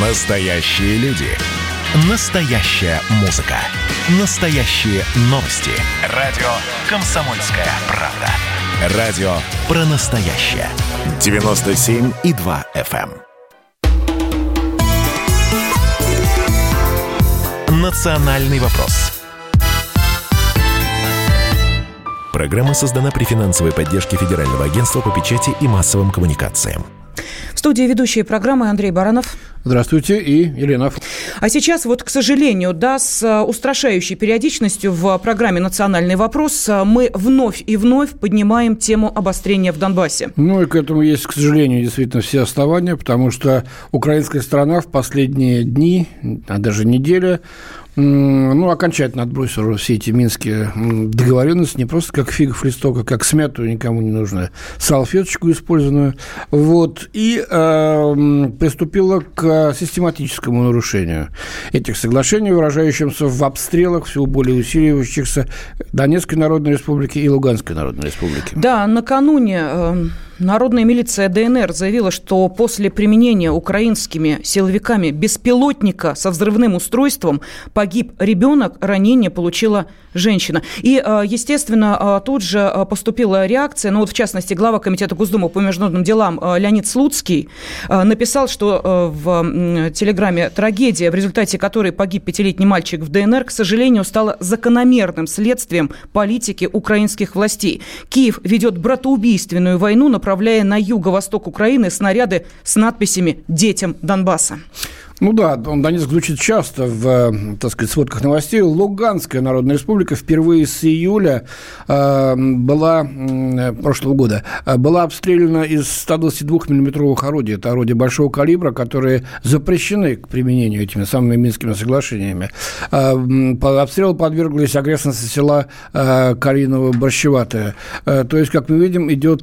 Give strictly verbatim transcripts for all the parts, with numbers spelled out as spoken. Настоящие люди. Настоящая музыка. Настоящие новости. Радио «Комсомольская правда». Радио про настоящее. девяносто семь и два эф эм. «Национальный вопрос». Программа создана при финансовой поддержке Федерального агентства по печати и массовым коммуникациям. В студии ведущие программы Андрей Баранов. Здравствуйте, и Елена. А сейчас вот, к сожалению, да, с устрашающей периодичностью в программе «Национальный вопрос» мы вновь и вновь поднимаем тему обострения в Донбассе. Ну и к этому есть, к сожалению, действительно все основания, потому что украинская сторона в последние дни, а даже недели, ну, окончательно отбросила все эти минские договоренности, не просто как фигов листок, а как смятую, никому не нужную салфеточку использованную, вот, и э, приступила к систематическому нарушению этих соглашений, выражающимся в обстрелах все более усиливающихся Донецкой Народной Республики и Луганской Народной Республики. Да, накануне... Э... Народная милиция ДНР заявила, что после применения украинскими силовиками беспилотника со взрывным устройством погиб ребенок, ранение получила женщина. И, естественно, тут же поступила реакция. Ну вот, в частности, глава Комитета Госдумы по международным делам Леонид Слуцкий написал, что в телеграмме «Трагедия, в результате которой погиб пятилетний мальчик в ДНР, к сожалению, стала закономерным следствием политики украинских властей. Киев ведет братоубийственную войну, направляя на юго-восток Украины снаряды с надписями «Детям Донбасса». Ну да, Донецк звучит часто в, так сказать, сводках новостей. Луганская Народная Республика впервые с июля э, была, э, прошлого года, была обстреляна из сто двадцать два миллиметровых орудий. Это орудия большого калибра, которые запрещены к применению этими самыми Минскими соглашениями. Э, под обстрелу подверглись окрестности села э, Калиново-Борщеватое. Э, то есть, как мы видим, идет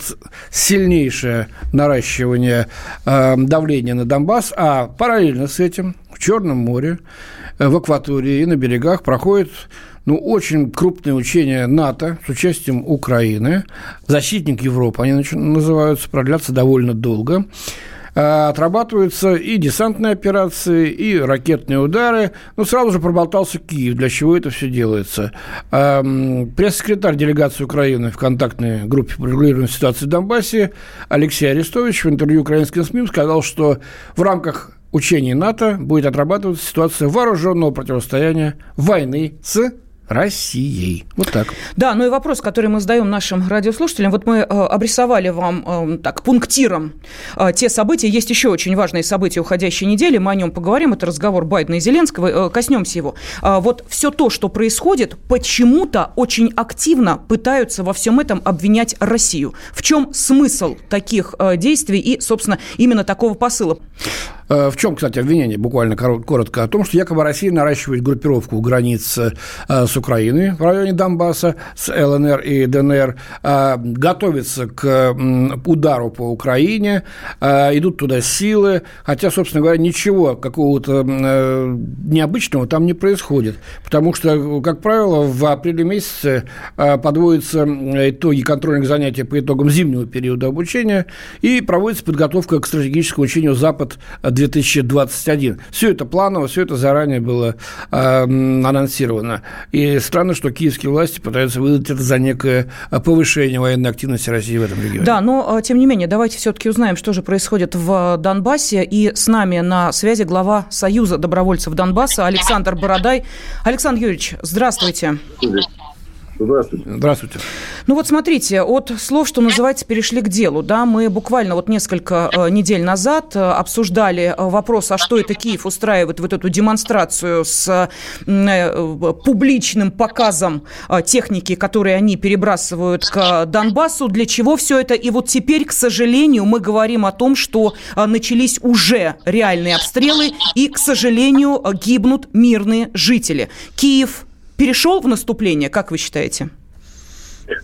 сильнейшее наращивание э, давления на Донбасс, а параллельно с этим в Черном море, в акватории и на берегах проходит, ну, очень крупные учения НАТО с участием Украины. «Защитник Европы» они называются, продлятся довольно долго. Отрабатываются и десантные операции, и ракетные удары. Но сразу же проболтался Киев, для чего это все делается. Пресс-секретарь делегации Украины в контактной группе по регулированию ситуации в Донбассе Алексей Арестович в интервью украинским СМИ сказал, что в рамках учений НАТО будет отрабатываться ситуация вооруженного противостояния, войны с Россией. Вот так. Да, ну и вопрос, который мы задаем нашим радиослушателям. Вот мы э, обрисовали вам э, так пунктиром э, те события. Есть еще очень важные события уходящей недели. Мы о нем поговорим. Это разговор Байдена и Зеленского. Э, коснемся его. Э, вот все то, что происходит, почему-то очень активно пытаются во всем этом обвинять Россию. В чем смысл таких э, действий и, собственно, именно такого посыла? В чем, кстати, обвинение, буквально коротко, о том, что якобы Россия наращивает группировку границ с Украиной в районе Донбасса, с ЛНР и ДНР, готовится к удару по Украине, идут туда силы, хотя, собственно говоря, ничего какого-то необычного там не происходит, потому что, как правило, в апреле месяце подводятся итоги контрольных занятий по итогам зимнего периода обучения и проводится подготовка к стратегическому учению «Запад две тысячи двадцать один. Все это планово, все это заранее было э, анонсировано. И странно, что киевские власти пытаются выдать это за некое повышение военной активности России в этом регионе. Да, но тем не менее, давайте все-таки узнаем, что же происходит в Донбассе. И с нами на связи глава Союза добровольцев Донбасса Александр Бородай. Александр Юрьевич, здравствуйте. Здравствуйте. Здравствуйте. Ну вот смотрите, от слов, что называется, перешли к делу. Да, мы буквально вот несколько недель назад обсуждали вопрос, а что это Киев устраивает вот эту демонстрацию с публичным показом техники, которую они перебрасывают к Донбассу, для чего все это. И вот теперь, к сожалению, мы говорим о том, что начались уже реальные обстрелы и, к сожалению, гибнут мирные жители. Киев перешел в наступление, как вы считаете?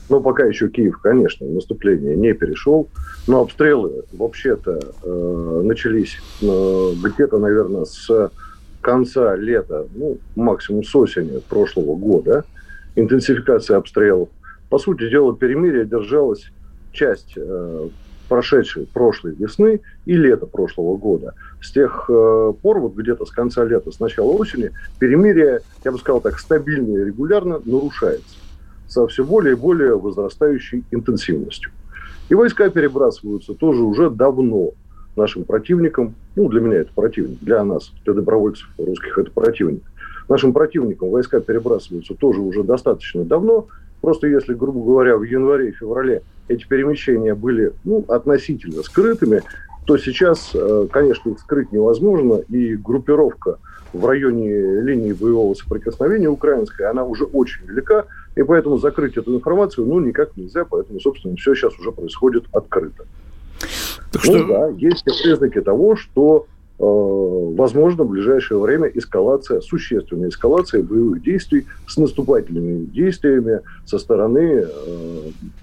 Ну, пока еще Киев, конечно, в наступление не перешел. Но обстрелы, вообще-то, э, начались э, где-то, наверное, с конца лета, ну, максимум с осени прошлого года. Интенсификация обстрелов. По сути дела, перемирие держалось часть э, прошедшей прошлой весны и лета прошлого года. С тех э, пор, вот где-то с конца лета, с начала осени, перемирие, я бы сказал так, стабильно и регулярно нарушается со все более и более возрастающей интенсивностью. И войска перебрасываются тоже уже давно нашим противникам, ну, для меня это противник, для нас, для добровольцев русских это противник, нашим противникам войска перебрасываются тоже уже достаточно давно. Просто если, грубо говоря, в январе и феврале эти перемещения были, ну, относительно скрытыми, то сейчас, конечно, их скрыть невозможно, и группировка в районе линии боевого соприкосновения украинской, она уже очень велика, и поэтому закрыть эту информацию, ну, никак нельзя, поэтому, собственно, все сейчас уже происходит открыто. Так что... Ну да, есть признаки того, что, э, возможно, в ближайшее время эскалация, существенная эскалация боевых действий с наступательными действиями со стороны э,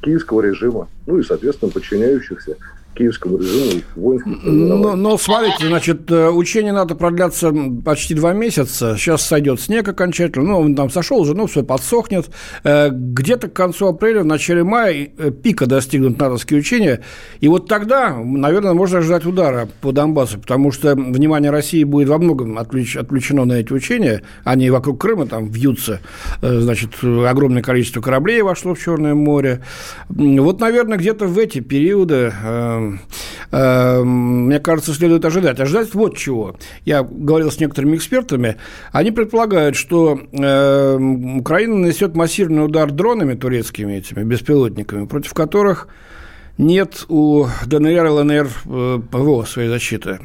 киевского режима, ну и, соответственно, подчиняющихся киевскому режиму воинских формирований. Но смотрите, значит, учения НАТО продлятся почти два месяца. Сейчас сойдет снег окончательно. Ну, он там сошел уже, ну, все подсохнет. Где-то к концу апреля, в начале мая пика достигнут натовские учения. И вот тогда, наверное, можно ожидать удара по Донбассу, потому что внимание России будет во многом отвлечено на эти учения. Они вокруг Крыма там вьются. Значит, огромное количество кораблей вошло в Черное море. Вот, наверное, где-то в эти периоды... мне кажется, следует ожидать. Ожидать вот чего. Я говорил с некоторыми экспертами. Они предполагают, что Украина нанесет массивный удар дронами турецкими, этими беспилотниками, против которых нет у ДНР и ЛНР ПВО своей защиты.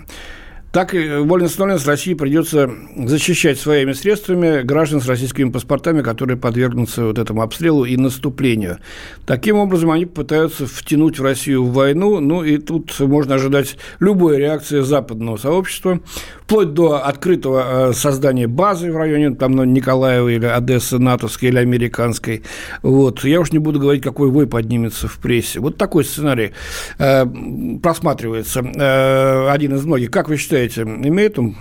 Так, воленастанавливаясь, с России придется защищать своими средствами граждан с российскими паспортами, которые подвергнутся вот этому обстрелу и наступлению. Таким образом, они пытаются втянуть в Россию в войну, ну и тут можно ожидать любой реакции западного сообщества, вплоть до открытого создания базы в районе там, ну, Николаева или Одессы, натовской или американской. Вот. Я уж не буду говорить, какой вой поднимется в прессе. Вот такой сценарий э, просматривается. Э, один из многих. Как вы считаете, имеет он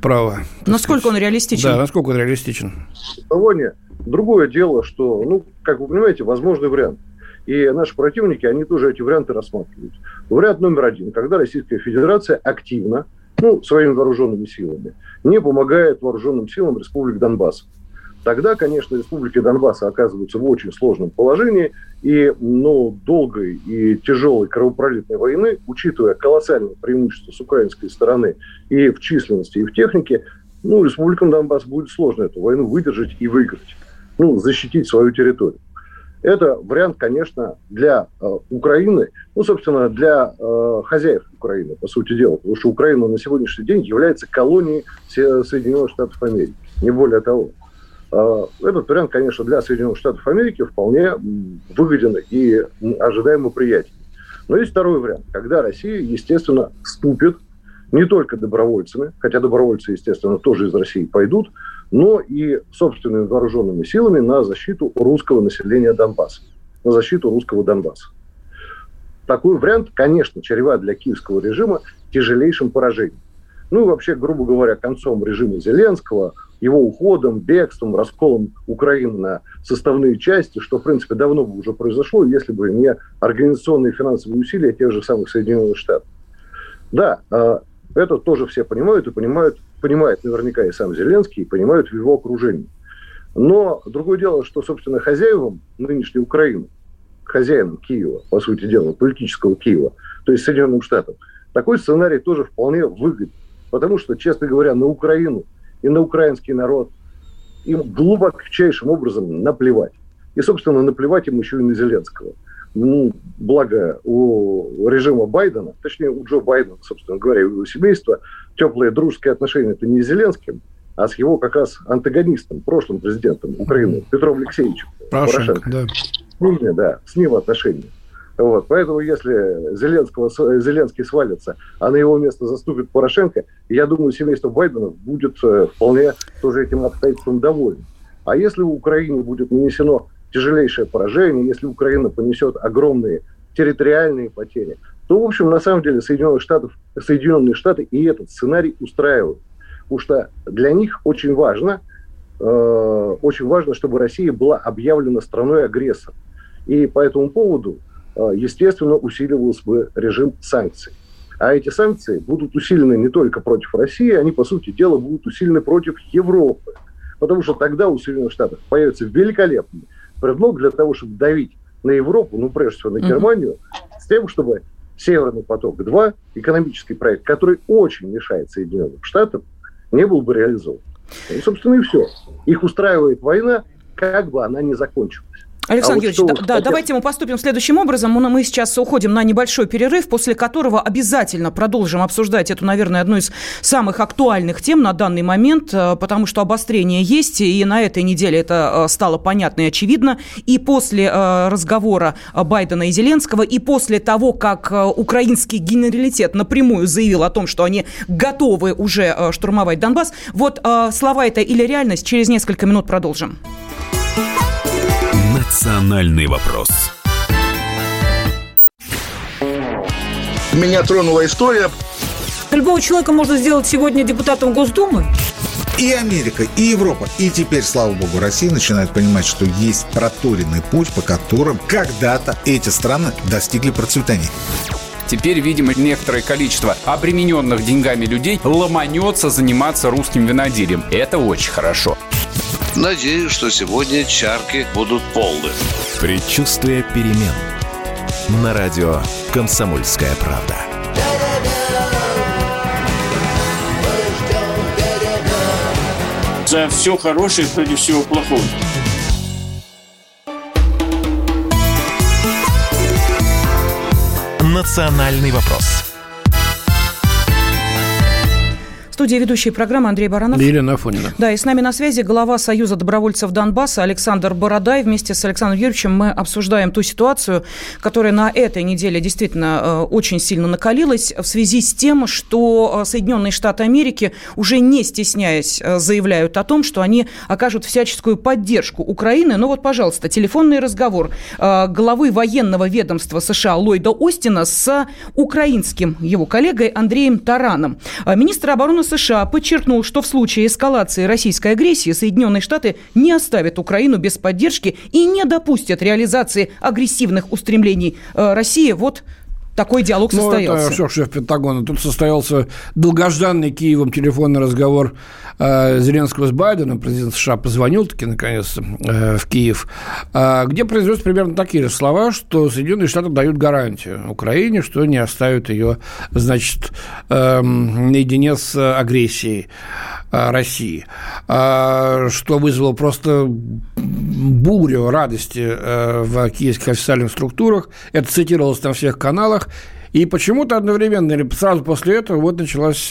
право? Насколько сказать, он реалистичен? Да, насколько он реалистичен. Другое дело, что, ну, как вы понимаете, возможный вариант. И наши противники, они тоже эти варианты рассматривают. Вариант номер один, когда Российская Федерация активно, ну, своими вооруженными силами, не помогает вооруженным силам республик Донбасса. Тогда, конечно, республики Донбасса оказываются в очень сложном положении, и, ну, долгой и тяжелой кровопролитной войны, учитывая колоссальное преимущество с украинской стороны и в численности, и в технике, ну, республикам Донбасса будет сложно эту войну выдержать и выиграть, ну, защитить свою территорию. Это вариант, конечно, для э, Украины, ну, собственно, для э, хозяев Украины, по сути дела, потому что Украина на сегодняшний день является колонией Соединенных Штатов Америки, не более того. Этот вариант, конечно, для Соединенных Штатов Америки вполне выгоден и ожидаемо приятен. Но есть второй вариант, когда Россия, естественно, вступит не только добровольцами, хотя добровольцы, естественно, тоже из России пойдут, но и собственными вооруженными силами на защиту русского населения Донбасса, на защиту русского Донбасса. Такой вариант, конечно, чреват для киевского режима тяжелейшим поражением. Ну и вообще, грубо говоря, концом режима Зеленского, его уходом, бегством, расколом Украины на составные части, что, в принципе, давно бы уже произошло, если бы не организационные и финансовые усилия тех же самых Соединенных Штатов. Да, это тоже все понимают, и понимают, понимает наверняка и сам Зеленский, и понимают в его окружении. Но другое дело, что, собственно, хозяевам нынешней Украины, хозяинам Киева, по сути дела, политического Киева, то есть Соединенным Штатам, такой сценарий тоже вполне выгоден. Потому что, честно говоря, на Украину и на украинский народ им глубочайшим образом наплевать. И, собственно, наплевать им еще и на Зеленского. Ну, благо у режима Байдена, точнее у Джо Байдена, собственно говоря, и его семейства, теплые дружеские отношения это не с Зеленским, а с его как раз антагонистом, прошлым президентом Украины, Петром Алексеевичем Порошенко. Да. Да, да, с ним отношения. Вот, поэтому, если Зеленского, Зеленский свалится, а на его место заступит Порошенко, я думаю, семейство Байденов будет вполне тоже этим обстоятельством довольно. А если в Украине будет нанесено тяжелейшее поражение, если Украина понесет огромные территориальные потери, то, в общем, на самом деле Соединенных Штатов, Соединенные Штаты и этот сценарий устраивают. Потому что для них очень важно, э, очень важно, чтобы Россия была объявлена страной-агрессором. И по этому поводу естественно, усиливался бы режим санкций. А эти санкции будут усилены не только против России, они, по сути дела, будут усилены против Европы. Потому что тогда у Соединенных Штатов появится великолепный предлог для того, чтобы давить на Европу, ну, прежде всего, на Германию, mm-hmm. с тем, чтобы Северный поток-два, экономический проект, который очень мешает Соединенным Штатам, не был бы реализован. И, собственно, и все. Их устраивает война, как бы она ни закончилась. Александр а Юрьевич, вот да, да, давайте мы поступим следующим образом. Мы сейчас уходим на небольшой перерыв, после которого обязательно продолжим обсуждать эту, наверное, одну из самых актуальных тем на данный момент, потому что обострение есть, и на этой неделе это стало понятно и очевидно. И после разговора Байдена и Зеленского, и после того, как украинский генералитет напрямую заявил о том, что они готовы уже штурмовать Донбасс, вот слова это или реальность, через несколько минут продолжим. Национальный вопрос. Меня тронула история. Любого человека можно сделать сегодня депутатом Госдумы. И Америка, и Европа. И теперь, слава богу, Россия начинает понимать, что есть проторенный путь, по которым когда-то эти страны достигли процветания. Теперь, видимо, некоторое количество обремененных деньгами людей ломанется заниматься русским виноделием. Это очень хорошо. Надеюсь, что сегодня чарки будут полны. Предчувствие перемен. На радио «Комсомольская правда». За все хорошее против всего плохого. Национальный вопрос. В студии ведущие программы Андрей Баранов. Елена Афонина. Да, и с нами на связи глава Союза добровольцев Донбасса Александр Бородай. Вместе с Александром Юрьевичем мы обсуждаем ту ситуацию, которая на этой неделе действительно очень сильно накалилась в связи с тем, что Соединенные Штаты Америки, уже не стесняясь, заявляют о том, что они окажут всяческую поддержку Украины. Ну вот, пожалуйста, телефонный разговор главы военного ведомства США Ллойда Остина с украинским его коллегой Андреем Тараном. Министр обороны США подчеркнул, что в случае эскалации российской агрессии Соединенные Штаты не оставят Украину без поддержки и не допустят реализации агрессивных устремлений России. Вот такой диалог ну, состоялся. Это шеф Пентагона. Тут состоялся долгожданный Киевом телефонный разговор э, Зеленского с Байденом. Президент США позвонил таки, наконец, э, в Киев, э, где произносятся примерно такие же слова, что Соединенные Штаты дают гарантию Украине, что не оставят ее, значит, э, наедине с агрессией э, России, э, что вызвало просто бурю радости э, в киевских официальных структурах. Это цитировалось на всех каналах. И почему-то одновременно, или сразу после этого, вот началась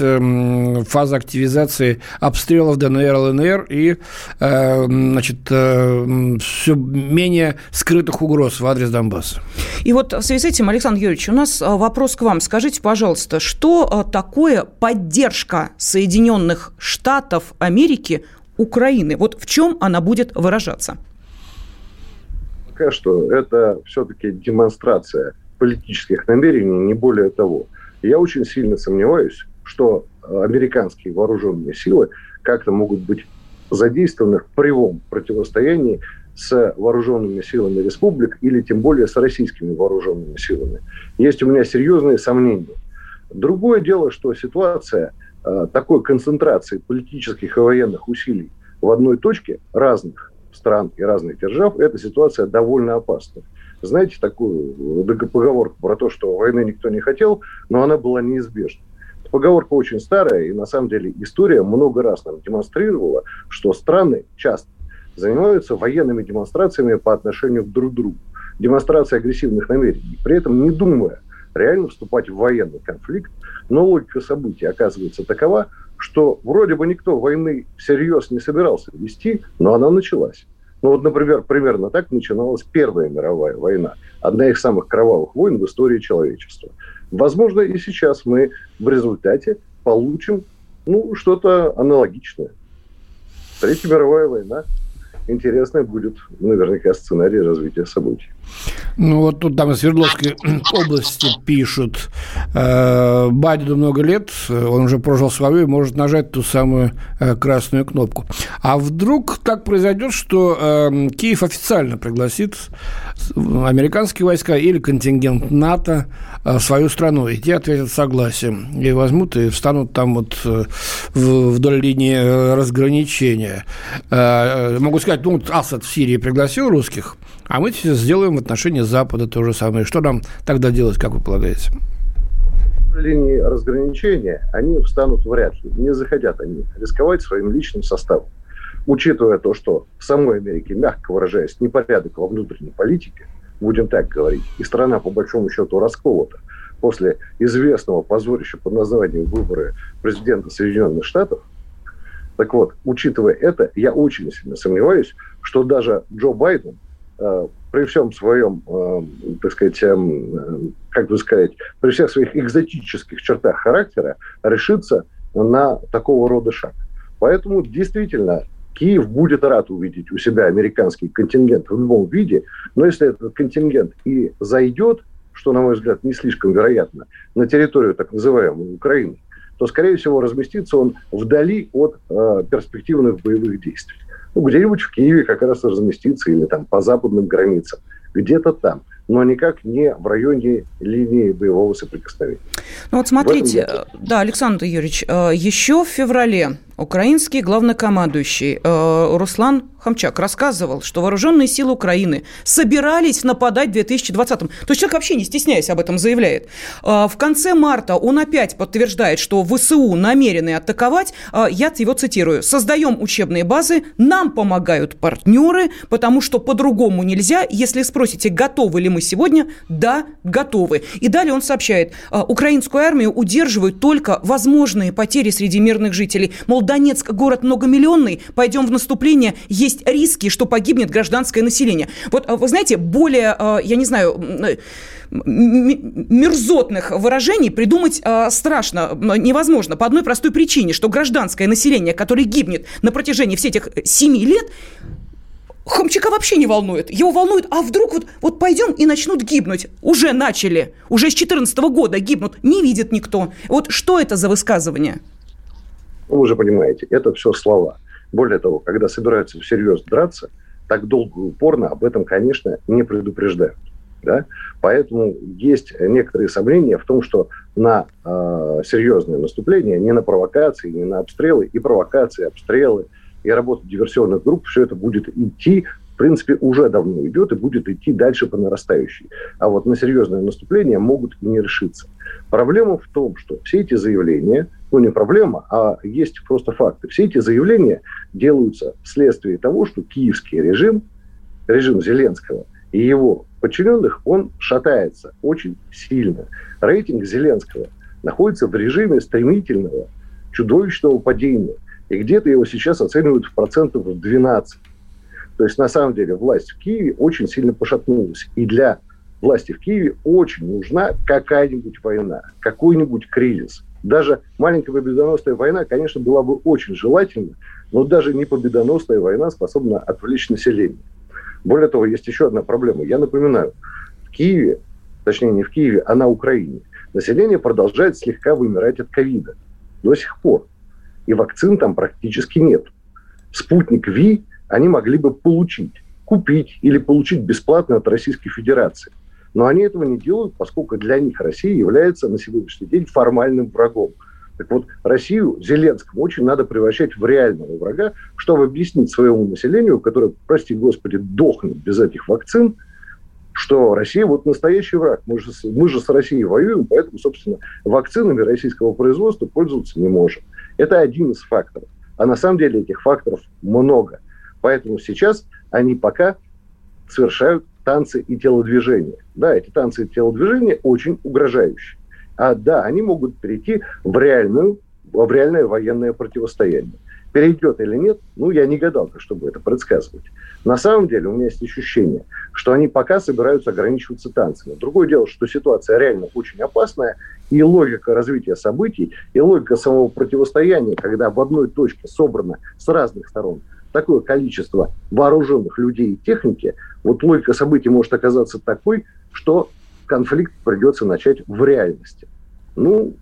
фаза активизации обстрелов ДНР, ЛНР и, значит, все менее скрытых угроз в адрес Донбасса. И вот в связи с этим, Александр Юрьевич, у нас вопрос к вам. Скажите, пожалуйста, что такое поддержка Соединенных Штатов Америки Украины? Вот в чем она будет выражаться? Пока что это все-таки демонстрация политических намерений, не более того. Я очень сильно сомневаюсь, что американские вооруженные силы как-то могут быть задействованы в прямом противостоянии с вооруженными силами республик или тем более с российскими вооруженными силами. Есть у меня серьезные сомнения. Другое дело, что ситуация э, такой концентрации политических и военных усилий в одной точке разных стран и разных держав, эта ситуация довольно опасна. Знаете, такую поговорку про то, что войны никто не хотел, но она была неизбежна. Эта поговорка очень старая, и на самом деле история много раз нам демонстрировала, что страны часто занимаются военными демонстрациями по отношению друг к другу, демонстрацией агрессивных намерений, при этом не думая реально вступать в военный конфликт. Но логика событий оказывается такова, что вроде бы никто войны всерьез не собирался вести, но она началась. Ну вот, например, примерно так начиналась Первая мировая война. Одна из самых кровавых войн в истории человечества. Возможно, и сейчас мы в результате получим, ну, что-то аналогичное. Третья мировая война. Интересно будет наверняка сценарий развития событий. Ну, вот тут там из Свердловской области пишут. Байдену много лет, он уже прожил свою и может нажать ту самую красную кнопку. А вдруг так произойдет, что Киев официально пригласит американские войска или контингент НАТО в свою страну, и те ответят согласием. И возьмут и встанут там вот вдоль линии разграничения. Могу сказать, ну, Асад в Сирии пригласил русских, а мы сделаем в отношении Запада то же самое. Что нам тогда делать, как вы полагаете? Линии разграничения, они встанут вряд ли. Не захотят они рисковать своим личным составом. Учитывая то, что в самой Америке, мягко выражаясь, непорядок во внутренней политике, будем так говорить, и страна, по большому счету, расколота после известного позорища под названием выборы президента Соединенных Штатов. Так вот, учитывая это, я очень сильно сомневаюсь, что даже Джо Байден, при всем своем, так сказать, как бы сказать, при всех своих экзотических чертах характера, решится на такого рода шаг. Поэтому действительно Киев будет рад увидеть у себя американский контингент в любом виде, но если этот контингент и зайдет, что, на мой взгляд, не слишком вероятно, на территорию так называемой Украины, то, скорее всего, разместится он вдали от э, перспективных боевых действий. Ну, где-нибудь в Киеве как раз разместится или там по западным границам, где-то там, но никак не в районе линии боевого соприкосновения. Ну вот смотрите, да, Александр Юрьевич, еще в феврале украинский главнокомандующий Руслан Хамчак рассказывал, что вооруженные силы Украины собирались нападать в две тысячи двадцатом. То есть человек вообще не стесняясь об этом заявляет. В конце марта он опять подтверждает, что ВСУ намерены атаковать. Я его цитирую. «Создаем учебные базы, нам помогают партнеры, потому что по-другому нельзя. Если спросите, готовы ли мы сегодня, да, готовы». И далее он сообщает, украинскую армию удерживают только возможные потери среди мирных жителей. Мол, Донецк город многомиллионный, пойдем в наступление, есть риски, что погибнет гражданское население. Вот, вы знаете, более, я не знаю, мерзотных выражений придумать страшно, невозможно. По одной простой причине, что гражданское население, которое гибнет на протяжении всех этих семи лет, Хамчака вообще не волнует. Его волнует, а вдруг вот, вот пойдем и начнут гибнуть. Уже начали, уже с две тысячи четырнадцатого года гибнут, не видит никто. Вот что это за высказывание? Вы же понимаете, это все слова. Более того, когда собираются всерьез драться, так долго и упорно об этом, конечно, не предупреждают. Да? Поэтому есть некоторые сомнения в том, что на э, серьезное наступление, не на провокации, не на обстрелы, и провокации, обстрелы, и работа диверсионных групп, все это будет идти, в принципе, уже давно идет и будет идти дальше по нарастающей. А вот на серьезное наступление могут и не решиться. Проблема в том, что все эти заявления, ну не проблема, а есть просто факты, все эти заявления делаются вследствие того, что киевский режим, режим Зеленского и его подчиненных, он шатается очень сильно. Рейтинг Зеленского находится в режиме стремительного, чудовищного падения. И где-то его сейчас оценивают в процентов в двенадцать. То есть, на самом деле, власть в Киеве очень сильно пошатнулась. И для власти в Киеве очень нужна какая-нибудь война, какой-нибудь кризис. Даже маленькая победоносная война, конечно, была бы очень желательна, но даже не победоносная война способна отвлечь население. Более того, есть еще одна проблема. Я напоминаю, в Киеве, точнее, не в Киеве, а на Украине, население продолжает слегка вымирать от ковида до сих пор. И вакцин там практически нет. Спутник Ви они могли бы получить, купить или получить бесплатно от Российской Федерации. Но они этого не делают, поскольку для них Россия является на сегодняшний день формальным врагом. Так вот, Россию Зеленскому очень надо превращать в реального врага, чтобы объяснить своему населению, которое, прости господи, дохнет без этих вакцин, что Россия вот настоящий враг. Мы же, мы же с Россией воюем, поэтому, собственно, вакцинами российского производства пользоваться не можем. Это один из факторов. А на самом деле этих факторов много. Поэтому сейчас они пока совершают танцы и телодвижения. Да, эти танцы и телодвижения очень угрожающие. А да, они могут перейти в, реальную, в реальное военное противостояние. Перейдет или нет, ну, я не гадалка, чтобы это предсказывать. На самом деле у меня есть ощущение, что они пока собираются ограничиваться танцами. Другое дело, что ситуация реально очень опасная, и логика развития событий, и логика самого противостояния, когда в одной точке собрано с разных сторон такое количество вооруженных людей и техники, вот логика событий может оказаться такой, что конфликт придется начать в реальности. Ну,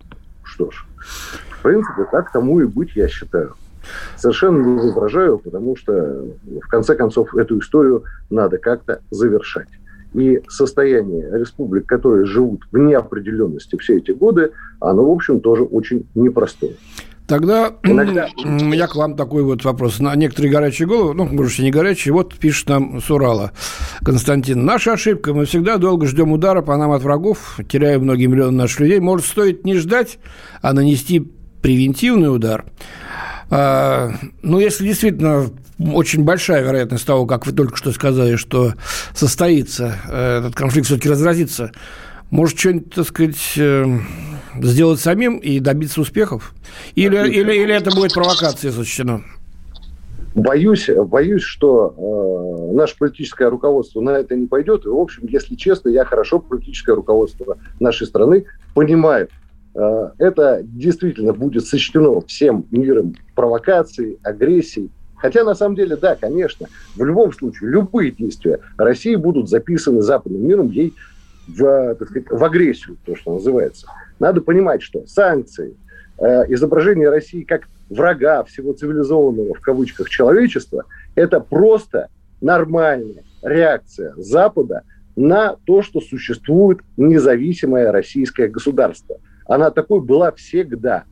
что ж, в принципе, так тому и быть, я считаю. Совершенно не возражаю, потому что, в конце концов, эту историю надо как-то завершать. И состояние республик, которые живут в неопределенности все эти годы, оно, в общем, тоже очень непростое. Тогда иногда у меня к вам такой вот вопрос. На некоторые горячие головы, ну, может, и не горячие, вот пишет нам с Урала Константин. Наша ошибка. Мы всегда долго ждем удара по нам от врагов, теряя многие миллионы наших людей. Может, стоит не ждать, а нанести превентивный удар. А, ну, если действительно очень большая вероятность того, как вы только что сказали, что состоится этот конфликт, все-таки разразится, может, что-нибудь, так сказать, сделать самим и добиться успехов? Или, или, или это будет провокация осуществлена? Боюсь, боюсь, что э, наше политическое руководство на это не пойдет. И, в общем, если честно, я хорошо политическое руководство нашей страны понимает. Э, это действительно будет сочтено всем миром провокацией, агрессией. Хотя, на самом деле, да, конечно, в любом случае, любые действия России будут записаны западным миром ей в, так сказать, в агрессию, то, что называется. Надо понимать, что санкции, э, изображение России как врага всего цивилизованного, в кавычках, человечества, это просто нормальная реакция Запада на то, что существует независимое российское государство. Она такой была всегда.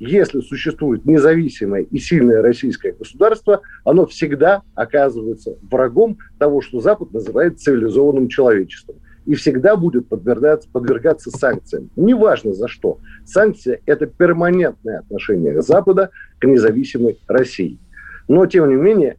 Если существует независимое и сильное российское государство, оно всегда оказывается врагом того, что Запад называет цивилизованным человечеством. И всегда будет подвергаться, подвергаться санкциям. Неважно за что. Санкция – это перманентное отношение Запада к независимой России. Но, тем не менее,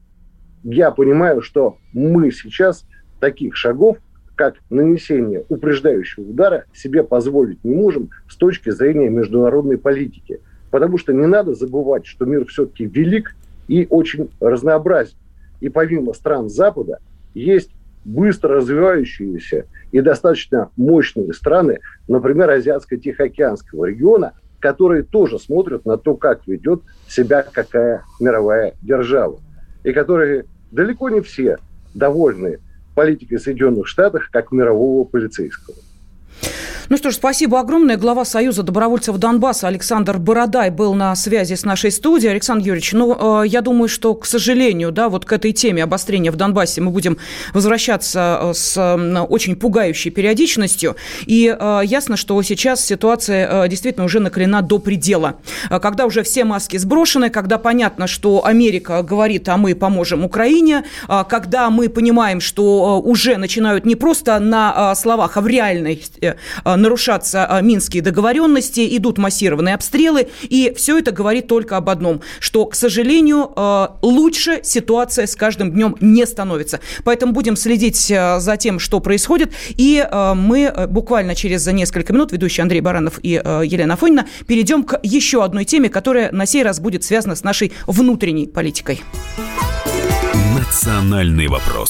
я понимаю, что мы сейчас таких шагов, как нанесение упреждающего удара, себе позволить не можем с точки зрения международной политики. Потому что не надо забывать, что мир все-таки велик и очень разнообразен. И помимо стран Запада есть быстро развивающиеся и достаточно мощные страны, например, Азиатско-Тихоокеанского региона, которые тоже смотрят на то, как ведет себя какая мировая держава, и которые далеко не все довольны политикой Соединенных Штатов как мирового полицейского. Ну что ж, спасибо огромное. Глава Союза добровольцев Донбасса Александр Бородай был на связи с нашей студией. Александр Юрьевич, ну, э, я думаю, что, к сожалению, да, вот к этой теме обострения в Донбассе мы будем возвращаться с э, очень пугающей периодичностью. И э, ясно, что сейчас ситуация э, действительно уже накалена до предела. Когда уже все маски сброшены, когда понятно, что Америка говорит, а мы поможем Украине, э, когда мы понимаем, что э, уже начинают не просто на э, словах, а в реальности э, нарушаться минские договоренности, идут массированные обстрелы, и все это говорит только об одном, что, к сожалению, лучше ситуация с каждым днем не становится. Поэтому будем следить за тем, что происходит, и мы буквально через несколько минут, ведущие Андрей Баранов и Елена Афонина, перейдем к еще одной теме, которая на сей раз будет связана с нашей внутренней политикой. Национальный вопрос.